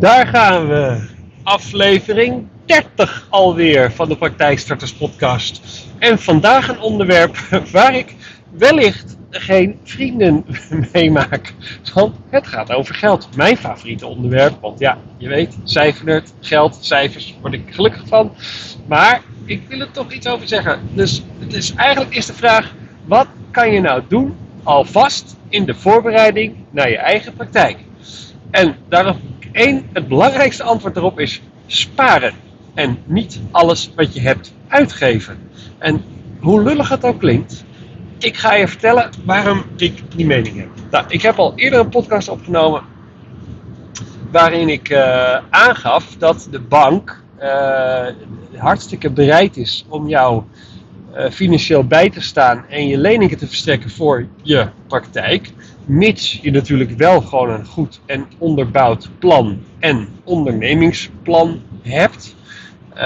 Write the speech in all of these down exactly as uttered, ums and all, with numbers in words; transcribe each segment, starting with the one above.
Daar gaan we. Aflevering dertig alweer van de Praktijkstarterspodcast. En vandaag een onderwerp waar ik wellicht geen vrienden mee maak. Want het gaat over geld. Mijn favoriete onderwerp. Want ja, je weet, cijfernerd, geld, cijfers, word ik gelukkig van. Maar ik wil er toch iets over zeggen. Dus het is eigenlijk is de vraag, wat kan je nou doen alvast in de voorbereiding naar je eigen praktijk? En daarop één, het belangrijkste antwoord erop is sparen. En niet alles wat je hebt uitgeven. En hoe lullig het ook klinkt, ik ga je vertellen waarom ik die mening heb. Nou, ik heb al eerder een podcast opgenomen waarin ik uh, aangaf dat de bank uh, hartstikke bereid is om jou uh, financieel bij te staan en je leningen te verstrekken voor je praktijk. Mits je natuurlijk wel gewoon een goed en onderbouwd plan en ondernemingsplan hebt. Uh,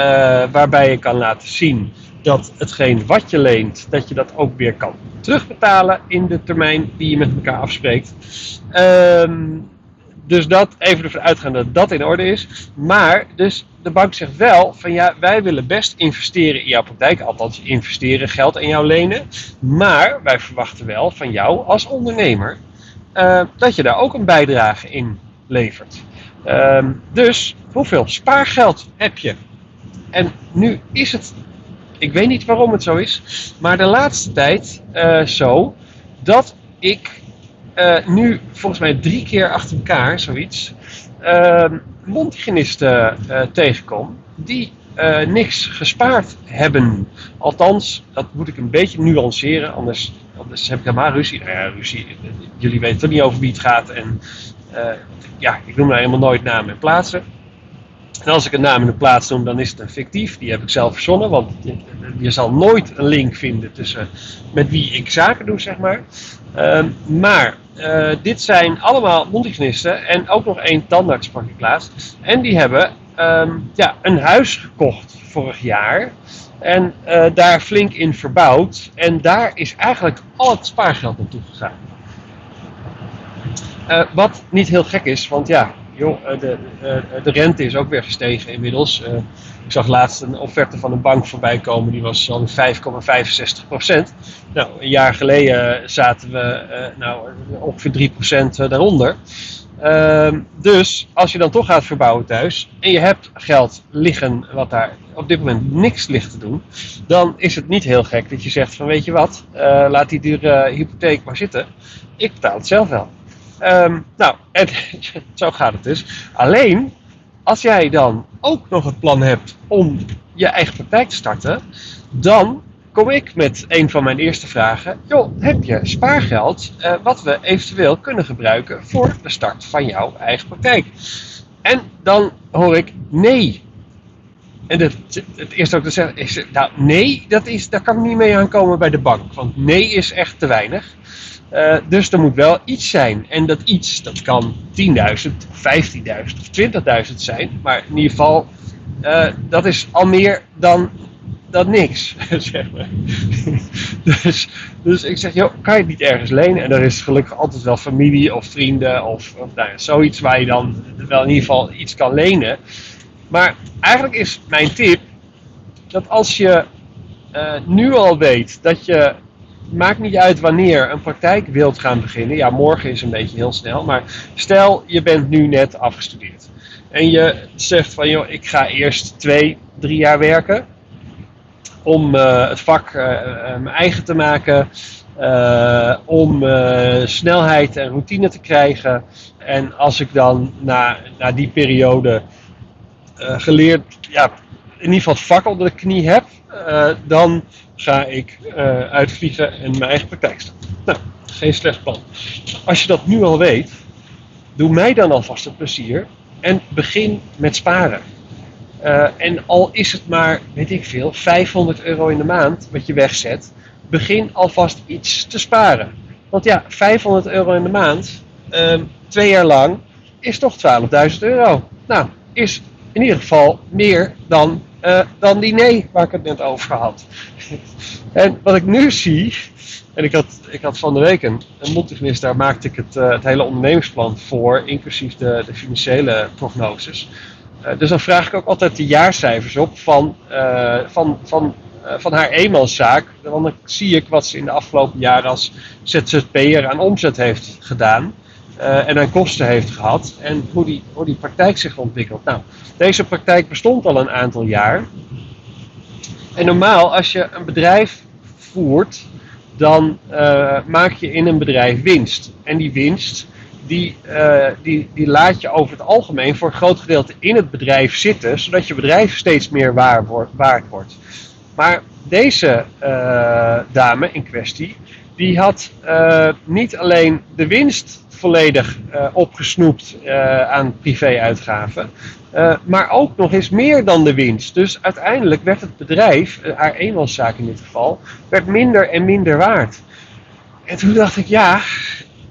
waarbij je kan laten zien dat hetgeen wat je leent, dat je dat ook weer kan terugbetalen in de termijn die je met elkaar afspreekt. Um, dus dat, even ervan uitgaan dat dat in orde is. Maar dus de bank zegt wel van ja, wij willen best investeren in jouw praktijk. Althans investeren, geld aan jou lenen. Maar wij verwachten wel van jou als ondernemer uh, dat je daar ook een bijdrage in levert. Um, dus hoeveel spaargeld heb je? En nu is het, ik weet niet waarom het zo is, maar de laatste tijd uh, zo dat ik uh, nu volgens mij drie keer achter elkaar zoiets uh, mondhygiënisten uh, tegenkom die uh, niks gespaard hebben. Althans, dat moet ik een beetje nuanceren, anders, anders heb ik helemaal ruzie. Nou ja, ruzie, jullie weten toch niet over wie het gaat en uh, ja, ik noem daar helemaal nooit namen en plaatsen. En als ik een naam in de plaats noem, dan is het een fictief. Die heb ik zelf verzonnen, want je zal nooit een link vinden tussen met wie ik zaken doe, zeg maar. Uh, maar uh, dit zijn allemaal mondhygiënisten en ook nog één tandarts sprak ik laatst. En die hebben um, ja, een huis gekocht vorig jaar en uh, daar flink in verbouwd. En daar is eigenlijk al het spaargeld naartoe gegaan. Uh, wat niet heel gek is, want ja... Joh, de, de, de rente is ook weer gestegen inmiddels. Uh, ik zag laatst een offerte van een bank voorbij komen. Die was zo'n vijf komma vijfenzestig procent. Nou, een jaar geleden zaten we uh, nou, ongeveer drie procent daaronder. Uh, dus als je dan toch gaat verbouwen thuis en je hebt geld liggen wat daar op dit moment niks ligt te doen, dan is het niet heel gek dat je zegt van weet je wat, uh, laat die dure hypotheek maar zitten. Ik betaal het zelf wel. Um, nou, en, zo gaat het dus. Alleen, als jij dan ook nog het plan hebt om je eigen praktijk te starten, dan kom ik met een van mijn eerste vragen. Joh, heb je spaargeld uh, wat we eventueel kunnen gebruiken voor de start van jouw eigen praktijk? En dan hoor ik nee. En het, het eerste ook te zeggen is, nou nee, dat is, daar kan ik niet mee aankomen bij de bank. Want nee is echt te weinig. Uh, dus er moet wel iets zijn. En dat iets, dat kan tienduizend, vijftienduizend of twintigduizend zijn. Maar in ieder geval, uh, dat is al meer dan, dan niks, zeg maar. dus, dus ik zeg, joh, kan je het niet ergens lenen? En er is gelukkig altijd wel familie of vrienden of, of nou, zoiets waar je dan wel in ieder geval iets kan lenen. Maar eigenlijk is mijn tip dat als je uh, nu al weet dat je, maakt niet uit wanneer, een praktijk wilt gaan beginnen. Ja, morgen is een beetje heel snel, maar stel je bent nu net afgestudeerd. En je zegt van joh, ik ga eerst twee, drie jaar werken om uh, het vak uh, mijn eigen te maken. Uh, om uh, snelheid en routine te krijgen. En als ik dan na, na die periode Uh, geleerd, ja, in ieder geval het vak onder de knie heb, uh, dan ga ik uh, uitvliegen en mijn eigen praktijk starten. Nou, geen slecht plan. Als je dat nu al weet, doe mij dan alvast het plezier en begin met sparen. Uh, en al is het maar, weet ik veel, vijfhonderd euro in de maand wat je wegzet, begin alvast iets te sparen. Want ja, vijfhonderd euro in de maand, uh, twee jaar lang, is toch twaalfduizend euro. Nou, is in ieder geval meer dan uh, dan die nee waar ik het net over had. En wat ik nu zie, en ik had, ik had van de week een, een mondhygiënist, daar maakte ik het, uh, het hele ondernemingsplan voor, inclusief de, de financiële prognoses. Uh, dus dan vraag ik ook altijd de jaarcijfers op van, uh, van, van, uh, van haar eenmanszaak. Want dan zie ik wat ze in de afgelopen jaren als Z Z P'er aan omzet heeft gedaan. Uh, en aan kosten heeft gehad. En hoe die, hoe die praktijk zich ontwikkelt. Nou, deze praktijk bestond al een aantal jaar. En normaal, als je een bedrijf voert, dan uh, maak je in een bedrijf winst. En die winst, die, uh, die, die laat je over het algemeen voor een groot gedeelte in het bedrijf zitten, zodat je bedrijf steeds meer waar wordt, waard wordt. Maar deze uh, dame in kwestie, die had uh, niet alleen de winst volledig uh, opgesnoept uh, aan privéuitgaven, uh, maar ook nog eens meer dan de winst. Dus uiteindelijk werd het bedrijf, uh, haar eenmanszaak in dit geval, werd minder en minder waard. En toen dacht ik, ja,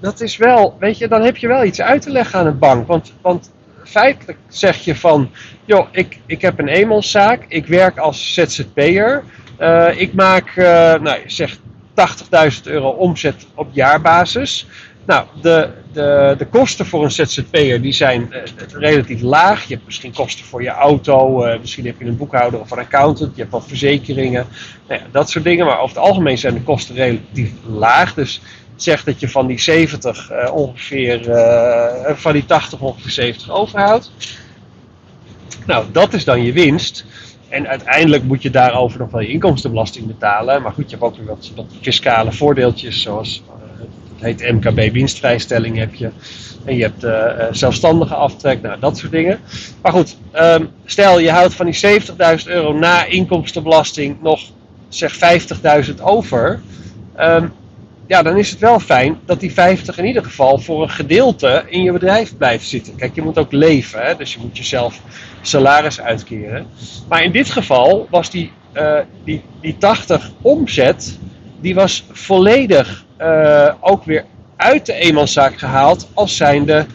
dat is wel, weet je, dan heb je wel iets uit te leggen aan een bank. Want, want feitelijk zeg je van, joh, ik, ik heb een eenmanszaak, ik werk als Z Z P'er, uh, ik maak, uh, nou, zeg tachtigduizend euro omzet op jaarbasis. Nou, de, de, de kosten voor een Z Z P'er die zijn uh, relatief laag. Je hebt misschien kosten voor je auto, uh, misschien heb je een boekhouder of een accountant, je hebt wat verzekeringen, nou ja, dat soort dingen. Maar over het algemeen zijn de kosten relatief laag. Dus het zegt dat je van die zeventig uh, ongeveer, uh, van die tachtig ongeveer zeventig overhoudt. Nou, dat is dan je winst. En uiteindelijk moet je daarover nog wel je inkomstenbelasting betalen. Maar goed, je hebt ook weer wat, wat fiscale voordeeltjes zoals, het heet M K B winstvrijstelling heb je. En je hebt uh, zelfstandigenaftrek, nou dat soort dingen. Maar goed, um, stel je houdt van die zeventigduizend euro na inkomstenbelasting nog zeg vijftigduizend over. Um, ja, dan is het wel fijn dat die vijftig in ieder geval voor een gedeelte in je bedrijf blijft zitten. Kijk, je moet ook leven, hè? Dus je moet jezelf salaris uitkeren. Maar in dit geval was die, uh, die, die tachtig omzet, die was volledig Uh, ook weer uit de eenmanszaak gehaald als zijnde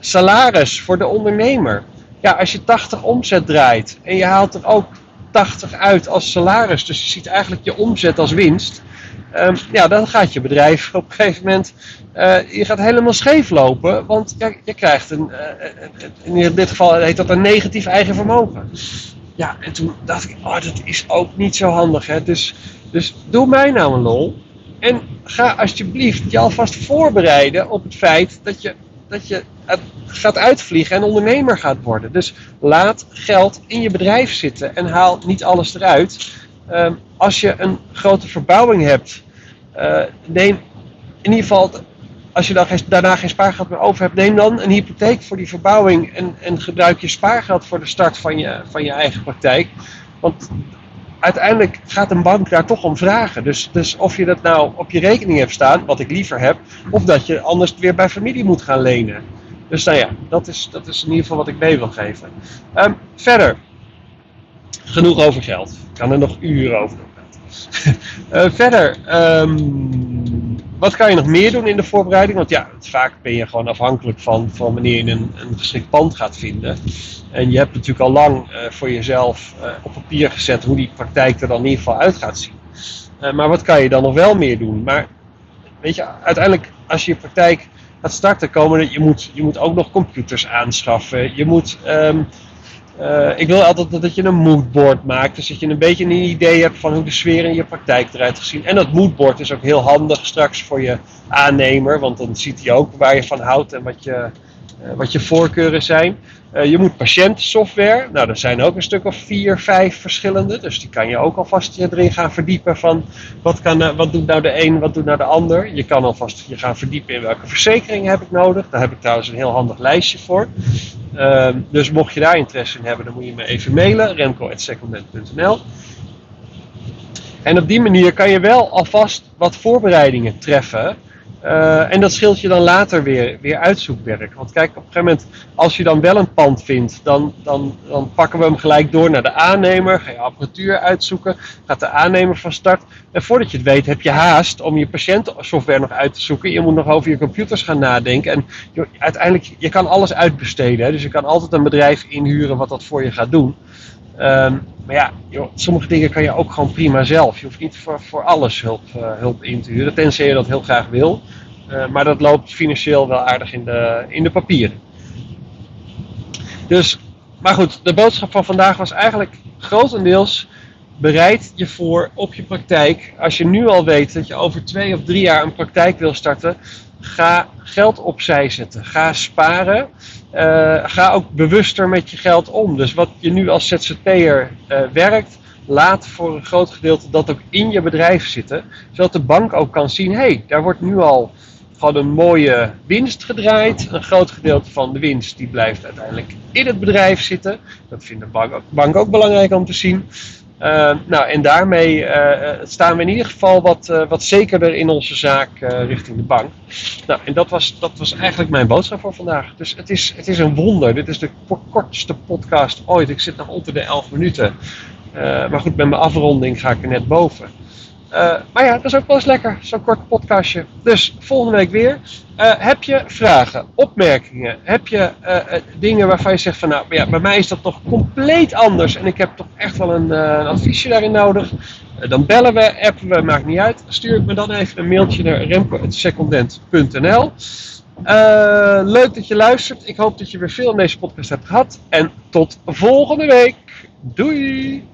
salaris voor de ondernemer. Ja, als je tachtig omzet draait en je haalt er ook tachtig uit als salaris, dus je ziet eigenlijk je omzet als winst, um, ja, dan gaat je bedrijf op een gegeven moment, uh, je gaat helemaal scheef lopen, want ja, je krijgt een, uh, in dit geval heet dat een negatief eigen vermogen. Ja, en toen dacht ik, oh, dat is ook niet zo handig, hè? Dus, dus doe mij nou een lol. En ga alsjeblieft je alvast voorbereiden op het feit dat je, dat je gaat uitvliegen en ondernemer gaat worden. Dus laat geld in je bedrijf zitten en haal niet alles eruit. Um, als je een grote verbouwing hebt, uh, neem in ieder geval, als je dan geen, daarna geen spaargeld meer over hebt, neem dan een hypotheek voor die verbouwing en, en gebruik je spaargeld voor de start van je, van je eigen praktijk. Want uiteindelijk gaat een bank daar toch om vragen. Dus, dus of je dat nou op je rekening hebt staan, wat ik liever heb, of dat je anders weer bij familie moet gaan lenen. Dus nou ja, dat is, dat is in ieder geval wat ik mee wil geven. Um, verder, genoeg over geld. Ik kan er nog uren over doen. uh, verder, um, wat kan je nog meer doen in de voorbereiding? Want ja, vaak ben je gewoon afhankelijk van, van wanneer je een, een geschikt pand gaat vinden. En je hebt natuurlijk al lang uh, voor jezelf uh, op papier gezet hoe die praktijk er dan in ieder geval uit gaat zien. Uh, maar wat kan je dan nog wel meer doen? Maar weet je, uiteindelijk als je je praktijk gaat starten, komen, je moet, je moet ook nog computers aanschaffen. Je moet... Um, Uh, ik wil altijd dat je een moodboard maakt, dus dat je een beetje een idee hebt van hoe de sfeer in je praktijk eruit gezien. En dat moodboard is ook heel handig straks voor je aannemer, want dan ziet hij ook waar je van houdt en wat je, uh, wat je voorkeuren zijn. Uh, je moet patiëntensoftware, nou er zijn ook een stuk of vier, vijf verschillende, dus die kan je ook alvast erin gaan verdiepen van wat, kan, uh, wat doet nou de een, wat doet nou de ander. Je kan alvast je gaan verdiepen in welke verzekering heb ik nodig, daar heb ik trouwens een heel handig lijstje voor. Uh, dus mocht je daar interesse in hebben, dan moet je me even mailen, remco at secondent punt n l. En op die manier kan je wel alvast wat voorbereidingen treffen. Uh, en dat scheelt je dan later weer, weer uitzoekwerk. Want kijk, op een gegeven moment, als je dan wel een pand vindt, dan, dan, dan pakken we hem gelijk door naar de aannemer. Ga je apparatuur uitzoeken, gaat de aannemer van start. En voordat je het weet, heb je haast om je patiëntensoftware nog uit te zoeken. Je moet nog over je computers gaan nadenken. En joh, uiteindelijk, je kan alles uitbesteden. Hè? Dus je kan altijd een bedrijf inhuren wat dat voor je gaat doen. Um, maar ja, joh, sommige dingen kan je ook gewoon prima zelf. Je hoeft niet voor, voor alles hulp, uh, hulp in te huren, tenzij je dat heel graag wil. Uh, maar dat loopt financieel wel aardig in de, in de papieren. Dus, maar goed, de boodschap van vandaag was eigenlijk grotendeels: bereid je voor op je praktijk. Als je nu al weet dat je over twee of drie jaar een praktijk wil starten, ga geld opzij zetten. Ga sparen. Uh, ga ook bewuster met je geld om. Dus wat je nu als Z Z P'er uh, werkt, laat voor een groot gedeelte dat ook in je bedrijf zitten. Zodat de bank ook kan zien, hé, hey, daar wordt nu al gewoon een mooie winst gedraaid. Een groot gedeelte van de winst die blijft uiteindelijk in het bedrijf zitten. Dat vindt de bank, bank ook belangrijk om te zien. Uh, nou, en daarmee uh, staan we in ieder geval wat, uh, wat zekerder in onze zaak uh, richting de bank. Nou, en dat was, dat was eigenlijk mijn boodschap voor vandaag. Dus het is, het is een wonder. Dit is de kortste podcast ooit. Ik zit nog onder de elf minuten. Uh, maar goed, met mijn afronding ga ik er net boven. Uh, maar ja, dat is ook wel eens lekker, zo'n kort podcastje. Dus volgende week weer. Uh, heb je vragen, opmerkingen? Heb je uh, uh, dingen waarvan je zegt van nou, ja, bij mij is dat toch compleet anders en ik heb toch echt wel een, uh, een adviesje daarin nodig? Uh, dan bellen we, appen we, maakt niet uit. Stuur ik me dan even een mailtje naar remco at secondent punt n l. Uh, leuk dat je luistert. Ik hoop dat je weer veel aan deze podcast hebt gehad. En tot volgende week. Doei!